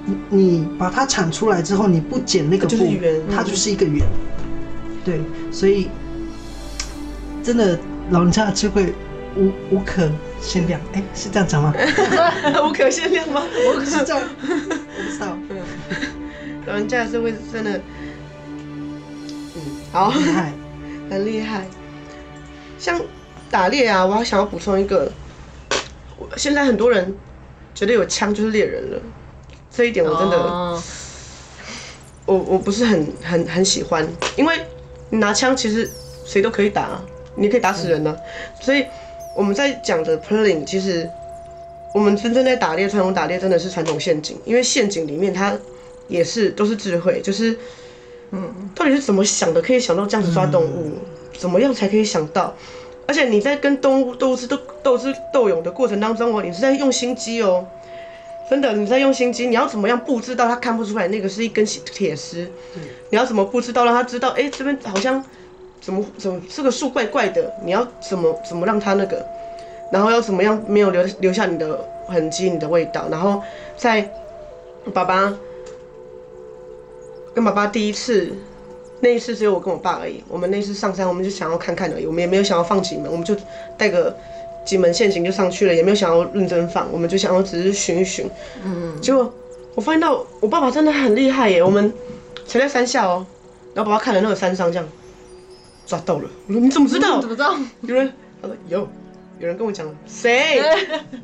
你，你把它铲出来之后，你不剪那个布，就是它就是一个圆。对，所以真的老人家的智慧无无可限量。哎、欸，是这样讲吗？无可限量吗？我是这样，我不知道。老人家的智慧真的，嗯，好，很厉害，很厉害。像打猎啊，我还想要补充一个。现在很多人觉得有枪就是猎人了，这一点我真的， oh. 我我不是很很很喜欢，因为你拿枪其实谁都可以打、啊，你可以打死人呢、啊。嗯、所以我们在讲的 Purling， 其实我们真正在打猎，传统打猎真的是传统陷阱，因为陷阱里面它也是都是智慧，就是嗯，到底是怎么想的，可以想到这样子抓动物，嗯、怎么样才可以想到。而且你在跟动物斗智斗智斗勇的过程当中哦，你是在用心机哦，真的你在用心机，你要怎么样布置到他看不出来那个是一根铁丝，嗯、你要怎么布置到让他知道，哎、欸，这边好像怎么怎么这个树怪怪的，你要怎么怎么让他那个，然后要怎么样没有留留下你的痕迹、你的味道，然后在爸爸跟爸爸第一次。那一次只有我跟我爸而已，我们那次上山，我们就想要看看而已，我们也没有想要放几门，我们就带个几门现行就上去了，也没有想要认真放，我们就想要只是寻一寻。嗯，结果我发现到我爸爸真的很厉害耶，我们才在山下哦，然后爸爸看了那个山上这样，抓到了。我说你怎么知道？嗯、怎么知道？有人他说有，有人跟我讲谁？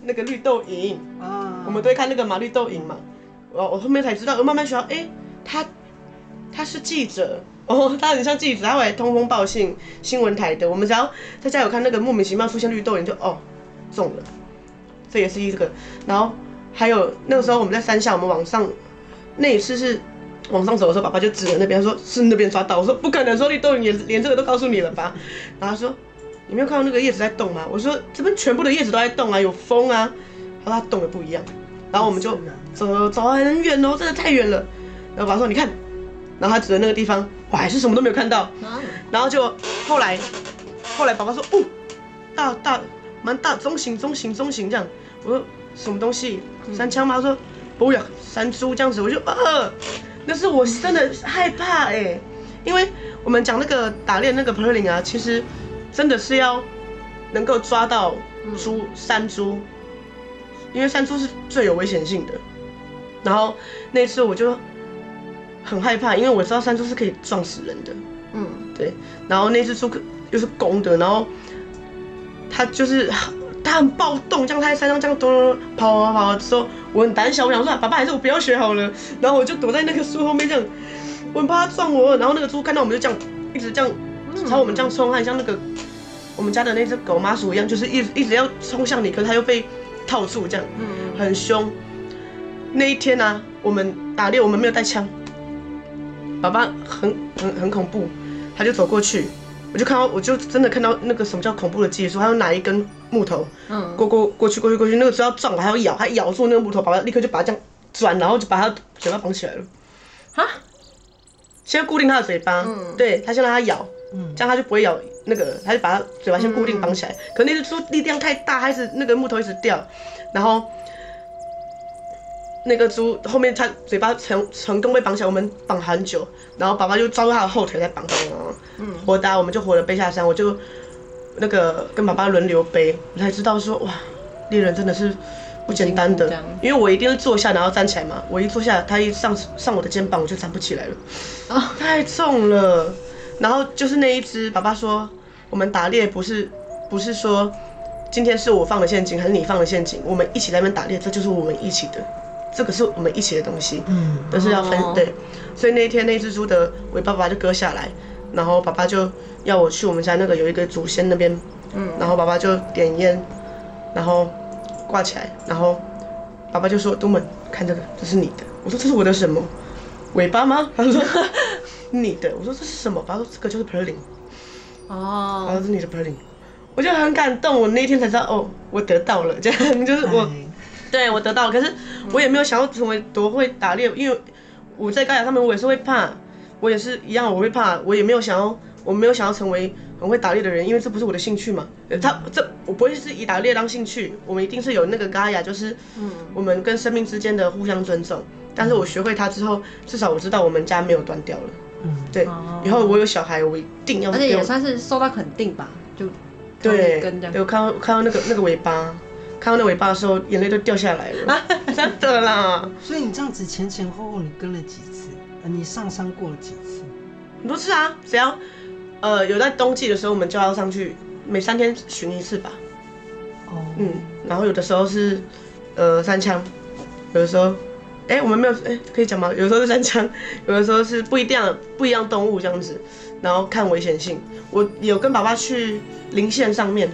那个绿豆蝇啊，我们都会看那个嘛绿豆蝇嘛，我我后面才知道，我慢慢学到，哎、欸，他他是记者。哦，他很像记者，他会通风报信，新闻台的。我们只要在家有看那个莫名其妙出现绿豆，你就哦中了，这也是一个。然后还有那个时候我们在山下，我们往上那一次是往上走的时候，爸爸就指着那边说：“是那边抓到。”我说：“不可能，说绿豆也连这个都告诉你了吧？”然后他说：“你没有看到那个叶子在动吗？”我说：“这边全部的叶子都在动啊，有风啊。”他说：“它动的不一样。”然后我们就走走很远哦，真的太远了。然后爸爸说：“你看。”然后他指着那个地方，我还是什么都没有看到。然后就后来，后来爸爸说，哦，大大蛮大，中型中型中型这样。我说什么东西？山枪吗？他说不要，山猪这样子。我就呃，那是我真的害怕哎、欸，因为我们讲那个打猎那个 Purling 啊，其实真的是要能够抓到猪山猪，因为山猪是最有危险性的。然后那次我就。很害怕，因为我知道山猪是可以撞死人的，嗯，对。然后那只猪又是公的，然后它就是它很暴动，这样它在山上这样咚咚跑跑跑的时候，我很胆小，我想说爸爸还是我不要学好了。然后我就躲在那个树后面这样，我很怕它撞我。然后那个猪看到我们就这样一直这样朝我们这样冲，很像那个我们家的那只狗麻薯一样，就是一直一直要冲向你，可是它又被套住这样，很凶。那一天啊，我们打猎，我们没有带枪。爸爸很很很恐怖，他就走过去，我就看到，我就真的看到那个什么叫恐怖的技术，他就拿一根木头，嗯，过过过去过去过去，那个只要撞了，他要咬，他咬住那个木头，爸爸立刻就把它这样转，然后就把他嘴巴绑起来了，啊，先固定他的嘴巴，嗯，对他先让他咬，嗯，这样它就不会咬那个，它就把它嘴巴先固定绑起来。嗯、可那只猪力量太大，它一直那个木头一直掉，然后那个猪后面它嘴巴成成功被绑起来，我们绑很久，然后爸爸就抓住它的后腿再绑上，嗯，活搭我们就活着背下山，我就那个跟爸爸轮流背，我才知道说哇，猎人真的是。 不简单的，因为我一定是坐下然后站起来嘛。我一坐下，它一上上我的肩膀，我就站不起来了，啊，太重了。然后就是那一只，爸爸说，我们打猎不是不是说，今天是我放的陷阱还是你放的陷阱，我们一起在那边打猎，这就是我们一起的，这个是我们一起的东西，嗯，但是要分、哦、对。所以那一天那只猪的尾巴爸爸就割下来，然后爸爸就要我去我们家那个有一个祖先那边，嗯，然后爸爸就点烟，然后。 挂起来，然后爸爸就说：“Tumun，看这个，这是你的。”我说：“这是我的什么？尾巴吗？”他说：“你的。”我说：“这是什么？”他说：“这个就是 Purling。”哦，然后是你的 Purling， 我就很感动。我那天才知道，哦，我得到了，这样就是我， Hi. 对我得到了。可是我也没有想要成为多会打猎，因为我在Gaya上面我也是会怕，我也是一样，我会怕，我也没有想要，我没有想要成为。 很会打猎的人，因为这不是我的兴趣嘛。他这我不会是以打猎当兴趣，我们一定是有那个 Gaya， 就是我们跟生命之间的互相尊重。但是我学会它之后，至少我知道我们家没有断掉了。嗯，对。哦、以后我有小孩，我一定要。而且也算是受到肯定吧，就对。对，我看到看到那个那个尾巴，看到那尾巴的时候，眼泪都掉下来了。啊、真的啦。所以你这样子前前后后你跟了几次？你上山过了几次？很多次啊，只要。 呃，有在冬季的时候，我们就要上去，每三天巡一次吧。哦， oh. 嗯，然后有的时候是，呃，三枪，有的时候，哎、欸，我们没有，哎、欸，可以讲吗？有的时候是三枪，有的时候是不一定不一样动物这样子，然后看危险性。我有跟爸爸去林线上面，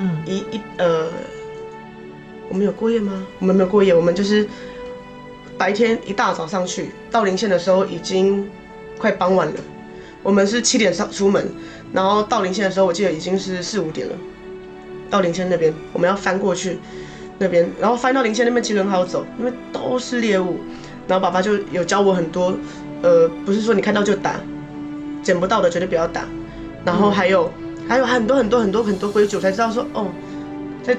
嗯，一一呃，我们有过夜吗？我们没有过夜，我们就是白天一大早上去，到林线的时候已经快傍晚了。 我们是七点上出门，然后到林线的时候，我记得已经是四五点了。到林线那边，我们要翻过去那边，然后翻到林线那边其实很好走，因为都是猎物。然后爸爸就有教我很多，呃，不是说你看到就打，捡不到的绝对不要打。然后还有、嗯、还有很多很多很多很多规矩，我才知道说哦，在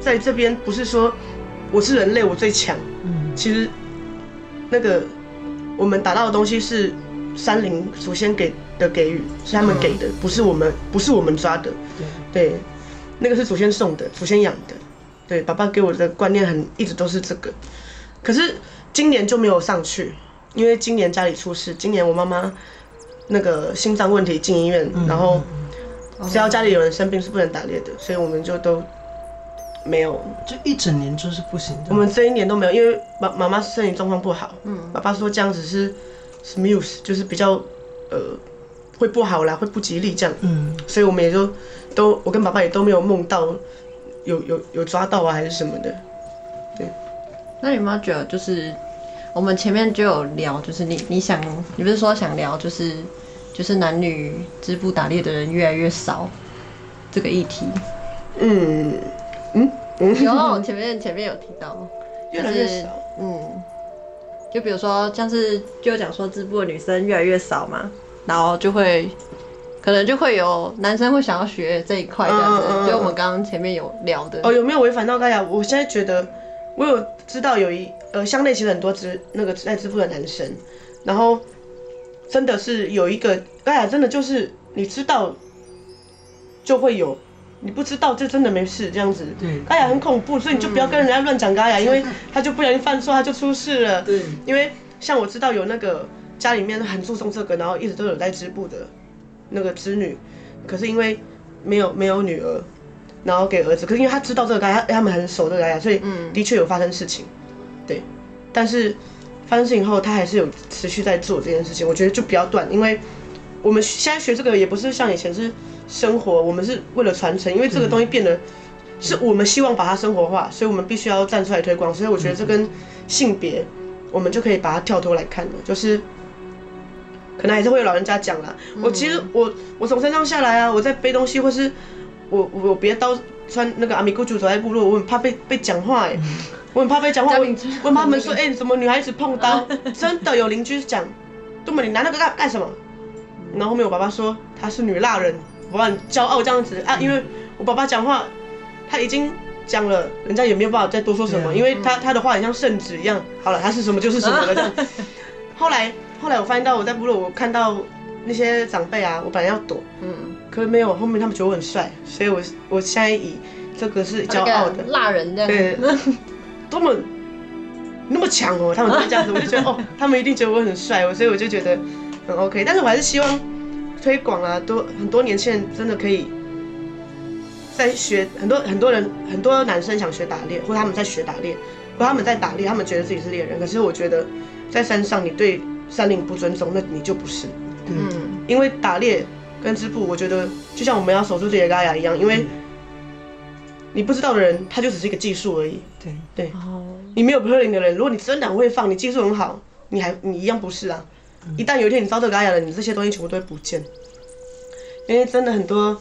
在这边不是说我是人类我最强，嗯，其实那个我们打到的东西是。 山林祖先给的给予是他们给的，嗯、不是我们不是我们抓的， 对， 对，那个是祖先送的，祖先养的，对，爸爸给我的观念很一直都是这个，可是今年就没有上去，因为今年家里出事，今年我妈妈那个心脏问题进医院，嗯、然后只要家里有人生病是不能打猎的，所以我们就都没有，就一整年就是不行的，我们这一年都没有，因为妈妈妈身体状况不好，嗯，爸爸说这样子是。 smuse 就是比较，呃，会不好啦，会不吉利这样。嗯，所以我们也就都，我跟爸爸也都没有梦到有有有抓到啊，还是什么的。对。那你有没有觉得就是我们前面就有聊，就是你你想，你不是说想聊就是就是男女织布打猎的人越来越少这个议题？嗯嗯嗯。有、嗯，前面前面有提到，越来越少。嗯。 就比如说，像是就讲说织布的女生越来越少嘛，然后就会，可能就会有男生会想要学这一块这样子。嗯、就我们刚刚前面有聊的。哦，有没有违反到大家？我现在觉得，我有知道有一呃，乡内其实很多织那个在织布的男生，然后真的是有一个，大家真的就是你知道就会有。 你不知道就真的没事这样子，对，嘎呀很恐怖，所以你就不要跟人家乱讲嘎呀，因为他就不小心犯错，他就出事了。对，因为像我知道有那个家里面很注重这个，然后一直都有在织布的，那个织女，可是因为没有没有女儿，然后给儿子，可是因为他知道这个嘎呀，他们很熟这个嘎呀，所以的确有发生事情，对，但是发生事情后他还是有持续在做这件事情，我觉得就不要断，因为。 我们现在学这个也不是像以前是生活，我们是为了传承，因为这个东西变得是我们希望把它生活化，所以我们必须要站出来推广。所以我觉得这跟性别，我们就可以把它跳脱来看了，就是可能还是会有老人家讲啦。我其实我我从山上下来啊，我在背东西，或是我我别到穿那个阿米姑族走在部落，我很怕被被讲话哎、欸，我很怕被讲话，我问他们说哎、欸、怎么女孩子碰刀，真的有邻居讲，Tumun你拿那个干干什么？然后后面我爸爸说她是女蜡人，我很骄傲这样子啊，因为我爸爸讲话，他已经讲了，人家也没有办法再多说什么，因为他他的话很像圣旨一样，好了，他是什么就是什么了这样。后来后来我发现到我在部落，我看到那些长辈啊，我本来要躲，嗯，可是没有，后面他们觉得我很帅，所以我我现在以这个是骄傲的蜡人的，对，多么。那么强哦，他们都是这样子，我就觉得哦，他们一定觉得我很帅，所以我就觉得很 OK。但是我还是希望推广啊，多很多年轻人真的可以在学，很多很多人很多男生想学打猎，或他们在学打猎，或他们在打猎，他们觉得自己是猎人，可是我觉得在山上你对山林不尊重，那你就不是。嗯，嗯因为打猎跟织布，我觉得就像我们要守住自己的 Gaya 一样，因为你不知道的人，他就只是一个技术而已。对对。哦。你没有 Purling 的人，如果你真的很会放，你技术很好，你还你一样不是啊。嗯、一旦有一天你遭到 Gaya 了，你这些东西全部都会不见。因为真的很多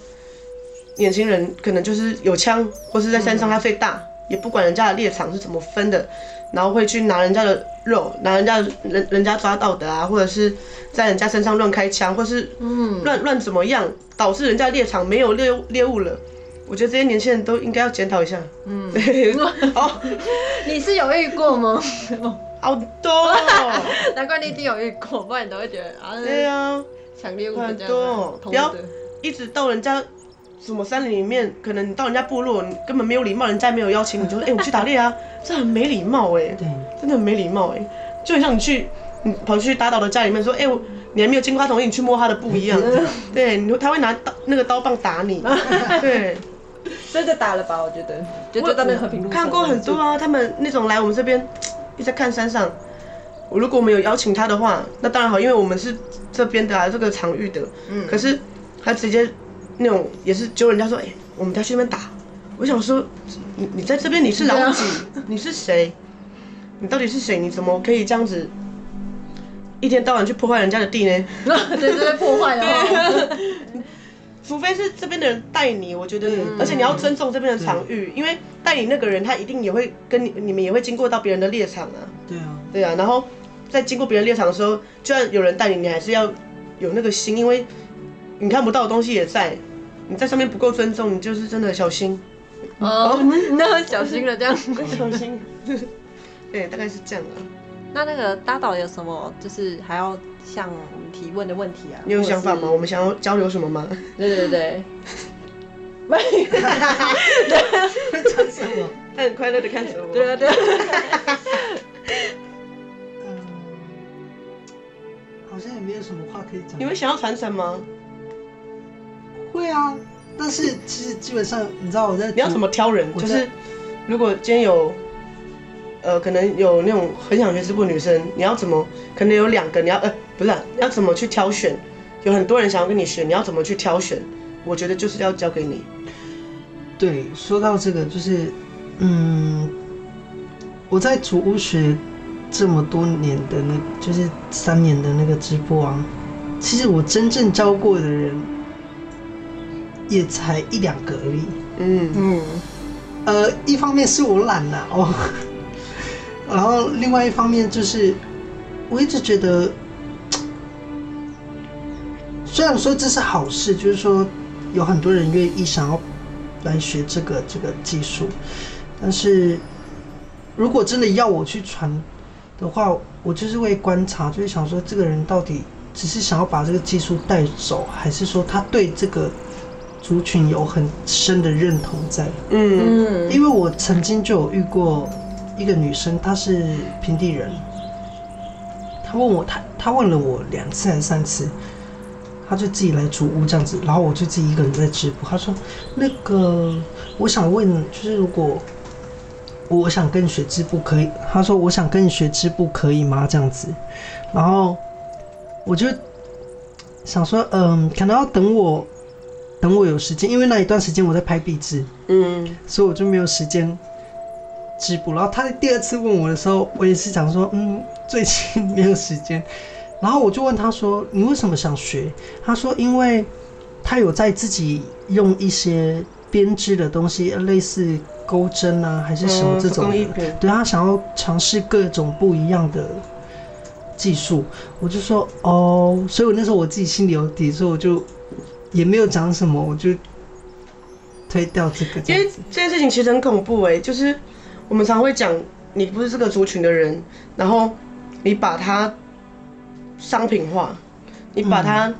年轻人可能就是有枪，或是在山上他最大，嗯、也不管人家的猎场是怎么分的，然后会去拿人家的肉，拿人家人人家抓到的啊，或者是在人家身上乱开枪，或是乱乱怎么样，导致人家猎场没有猎猎物了。我觉得这些年轻人都应该要检讨一下。嗯，好，你是有遇过吗？好多、哦，难怪你一定有遇过，不然你都会觉得啊，对啊，抢猎物很多、哦，不要一直到人家什么山林里面，可能你到人家部落，你根本没有礼貌，人家没有邀请你，就说哎、欸、我去打猎啊，这很没礼貌哎、欸，对，真的很没礼貌哎、欸，就很像你去你跑去打倒的家里面说哎、欸、我。你还没有经过他同意，你去摸他的布一样，对，他会拿刀那个刀棒打你，对，真的打了吧？我觉得，就就在那和平路上看过很多啊，他们那种来我们这边一直在看山上，我如果我们有邀请他的话，那当然好，因为我们是这边的、啊、这个场域的，嗯，可是他直接那种也是揪人家说，哎、欸，我们要去那边打，我想说，你你在这边你是老几？你是谁？你到底是谁？你怎么可以这样子？一天到晚去破坏人家的地呢，对，这被破坏了、哦。除非是这边的人带你，我觉得，嗯、而且你要尊重这边的场域，因为带你那个人他一定也会跟你，你们也会经过到别人的猎场啊。对啊，对啊，然后在经过别人猎场的时候，就算有人带你，你还是要有那个心，因为你看不到的东西也在，你在上面不够尊重，你就是真的小心。哦，那小心了这样，小心。对，大概是这样啊。那那个搭岛有什么，就是还要向我们提问的问题啊？你有想法吗？我们想要交流什么吗？对对对，没有，讲什么？他很快乐的看着我。对啊对啊。嗯，好像也没有什么话可以讲。你们想要传承吗？会啊，但是其实基本上，你知道我在你要怎么挑人，就是如果今天有。呃，可能有那种很想学织布的女生，你要怎么？可能有两个，你要呃，不是、啊，要怎么去挑选？有很多人想要跟你学，你要怎么去挑选？我觉得就是要交给你。对，说到这个，就是，嗯，我在竹屋学这么多年的那，就是三年的那个织布啊，其实我真正教过的人，也才一两个而已。嗯嗯，呃，一方面是我懒啦、啊，哦。然后另外一方面就是，我一直觉得，虽然说这是好事，就是说有很多人愿意想要来学这个这个技术，但是如果真的要我去传的话，我就是会观察，就是想说这个人到底只是想要把这个技术带走，还是说他对这个族群有很深的认同在？嗯，因为我曾经就有遇过。一个女生，她是平地人。她问我，她她问了我两次还是三次，她就自己来竹屋这样子，然后我就自己一个人在织布。她说：“那个，我想问，就是如果我想跟你学织布可以？”她说：“我想跟你学织布可以吗？”这样子，然后我就想说，嗯，可能要等我等我有时间，因为那一段时间我在拍壁纸，嗯，所以我就没有时间。织布，然后他在第二次问我的时候，我也是想说，嗯，最近没有时间。然后我就问他说：“你为什么想学？”他说：“因为他有在自己用一些编织的东西，类似钩针啊，还是什么这种的，嗯、对他想要尝试各种不一样的技术，我就说哦，所以我那时候我自己心里有底，所以我就也没有讲什么，我就推掉这个。因为这件事情其实很恐怖哎、欸，就是我们常会讲，你不是这个族群的人，然后你把它商品化，你把它，嗯、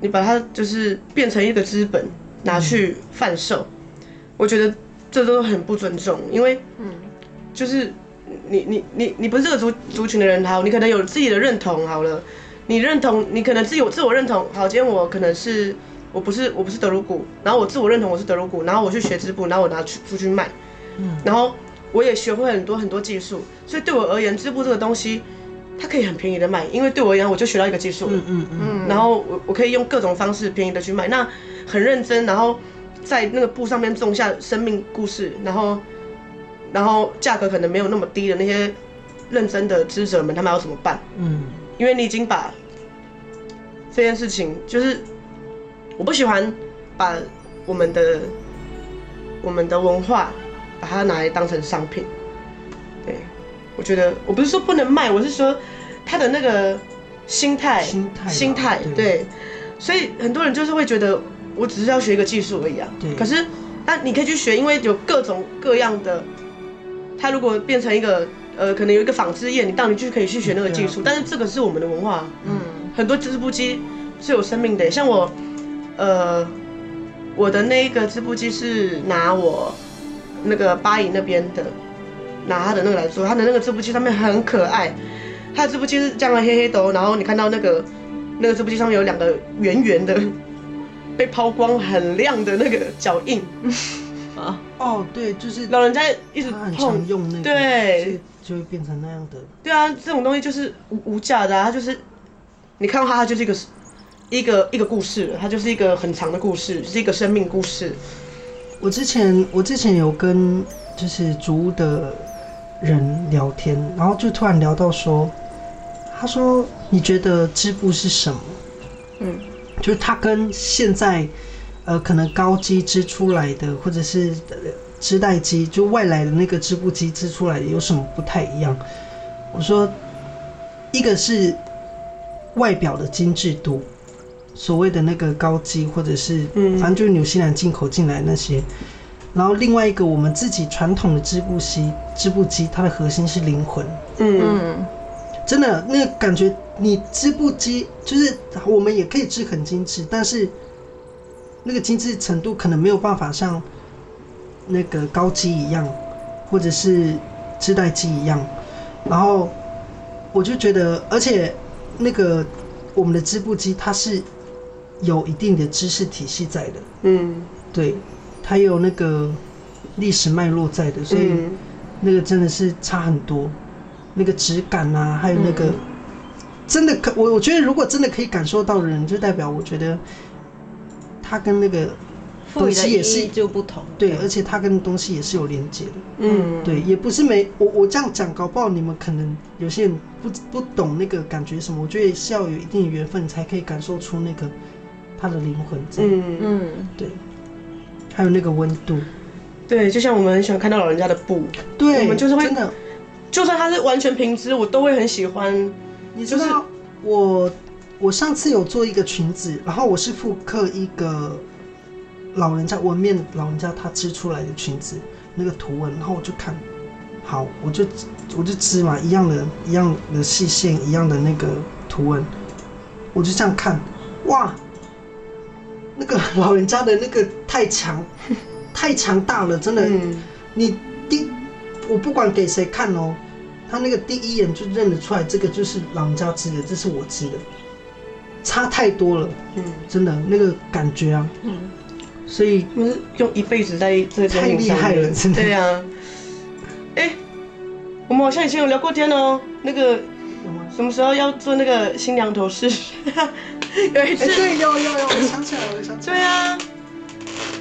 你把它就是变成一个资本拿去贩售，嗯、我觉得这都很不尊重，因为就是。你你你你不是这个族族群的人，好，你可能有自己的认同，好了，你认同，你可能自己有自我认同，好，今天我可能是我不是我不是德鲁古，然后我自我认同我是德鲁古，然后我去学织布，然后我拿去出去卖，嗯，然后我也学会很多很多技术，所以对我而言，织布这个东西，它可以很便宜的卖，因为对我而言，我就学到一个技术，嗯嗯嗯，然后我我可以用各种方式便宜的去卖，那很认真，然后在那个布上面种下生命故事，然后。然后价格可能没有那么低的那些认真的支持者们，他们要怎么办？嗯，因为你已经把这件事情，就是我不喜欢把我们的我们的文化把它拿来当成商品。对，我觉得我不是说不能卖，我是说他的那个心态，心态，心态，对。对，所以很多人就是会觉得我只是要学一个技术而已啊。对。可是，那你可以去学，因为有各种各样的。它如果变成一个呃，可能有一个纺织业，你到你就可以去学那个技术，嗯啊、但是这个是我们的文化，嗯，很多织布机是有生命的，像我，呃，我的那个织布机是拿我那个巴以那边的，拿他的那个来做，他的那个织布机上面很可爱，他的织布机是这样的黑黑的，然后你看到那个那个织布机上面有两个圆圆的被抛光很亮的那个脚印。啊哦，对，就是老人家一直碰用那个，对，就会变成那样的。对啊，这种东西就是无无价的啊，它就是你看到它，它就是一个一个一个故事，它就是一个很长的故事，就是一个生命故事。我之前我之前有跟就是竹屋的人聊天，然后就突然聊到说，他说你觉得织布是什么？嗯，就是它跟现在。呃，可能高机织出来的，或者是织带机，就外来的那个织布机织出来的，有什么不太一样？我说，一个是外表的精致度，所谓的那个高机，或者是反正就是纽西兰进口进来那些。然后另外一个，我们自己传统的织布机，织布机它的核心是灵魂。嗯，真的，那个感觉，你织布机就是我们也可以织很精致，但是。那个精致程度可能没有办法像那个高机一样，或者是织带机一样。然后我就觉得，而且那个我们的织布机它是有一定的知识体系在的，嗯，对，它有那个历史脉络在的，所以那个真的是差很多。那个质感啊，还有那个真的可，我我觉得如果真的可以感受到的人，就代表我觉得。它跟那个东西也是就不同，对，而且它跟东西也是有连接的，嗯，对，也不是没我我这样讲，搞不好你们可能有些人不不懂那个感觉什么，我觉得是要有一定的缘分才可以感受出那个它的灵魂，嗯嗯，对，还有那个温度，对，就像我们很喜欢看到老人家的布，对，我们就是会真的，就算它是完全平织，我都会很喜欢，你知道我。我上次有做一个裙子，然后我是复刻一个老人家纹面老人家他织出来的裙子那个图文，然后我就看，好，我就我就织嘛，一样的一样的细线，一样的那个图文，我就这样看，哇，那个老人家的那个太强太强大了，真的，嗯、你第我不管给谁看哦，他那个第一眼就认得出来，这个就是老人家织的，这是我织的。差太多了，嗯，真的那个感觉啊，嗯，所以我是用一辈子在这个太厉害了，真的。对啊，哎、欸，我们好像以前有聊过天哦、喔，那个什么时候要做那个新娘头饰？有一次，欸、对，有有有，我想起来了，我想起来了。对啊，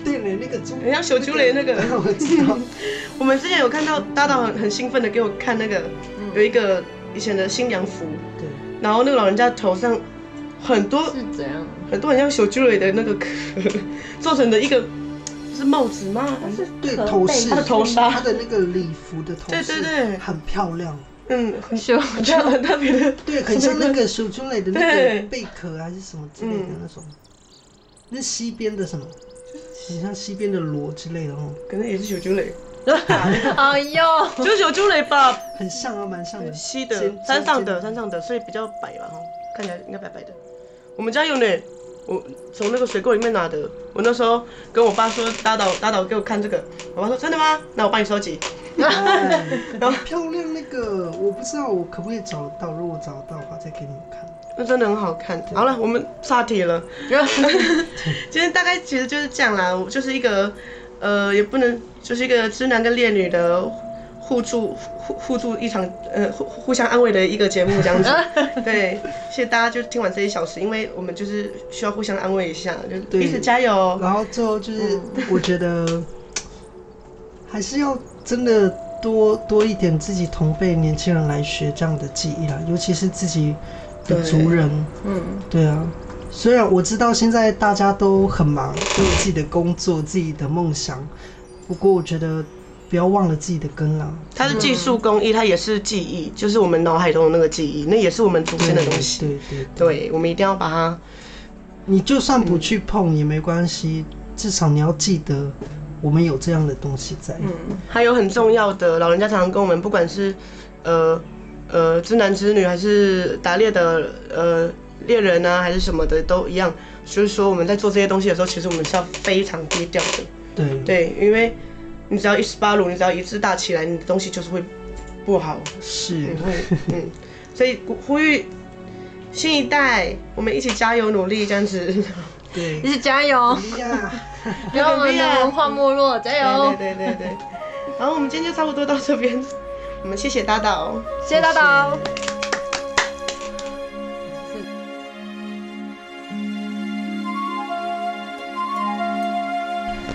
对嘞，那个猪，人家小猪雷那个，我知道。我们之前有看到搭档很很兴奋的给我看那个，有一个以前的新娘服，对，然后那个老人家头上。很多是怎样？很多很像小猪尾的那个壳做成的一个是帽子吗？对，头饰，它的头纱，它的那个礼服的头饰，对对对，很漂亮。嗯，很像很特别的，对，很像那个数出来的那个贝壳还是什么之类的那种，那西边的什么，很像西边的螺之类的哦，可能也是小猪雷。哎呦，就是小猪雷吧，很像啊，蛮像的。西的，山上的，山上的，所以比较白吧，看起来应该白白的。我们家有呢，我从那个水沟里面拿的。我那时候跟我爸说，打倒打倒给我看这个，我爸说真的吗？那我帮你收集。然后漂亮那个，我不知道我可不可以找得到，如果找得到的话再给你们看。那真的很好看。好了，我们岔题了。今天大概其实就是这样啦，就是一个。呃，也不能，就是一个直男跟烈女的互助互互助一场，呃，互互相安慰的一个节目这样子。对，谢谢大家就听完这一小时，因为我们就是需要互相安慰一下，就彼此加油。然后最后就是，嗯、我觉得还是要真的多多一点自己同辈年轻人来学这样的技艺啦，尤其是自己的族人。嗯，对啊。虽然我知道现在大家都很忙，都有自己的工作、自己的梦想，不过我觉得不要忘了自己的根啦。它是技术工艺，它也是技艺，就是我们脑海中的那个记忆，那也是我们祖先的东西。对 对, 對, 對, 對，我们一定要把它。你就算不去碰也没关系，嗯、至少你要记得我们有这样的东西在。嗯，还有很重要的，老人家常常跟我们，不管是呃呃知男知女，还是打猎的呃。猎人啊，还是什么的都一样，就是说我们在做这些东西的时候，其实我们是要非常低调的。对对，因为你只要一十八路，你只要一自大起来，你的东西就是会不好。是，嗯，嗯，所以呼吁新一代，我们一起加油努力，这样子。对，一起加油！不要我们的文化没落，加油！对对对对。然后我们今天就差不多到这边，我们谢谢大岛，谢谢大岛。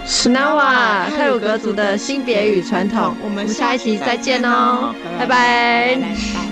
史纳瓦泰鲁格族的性别与传统，我们下一期再见哦，拜拜。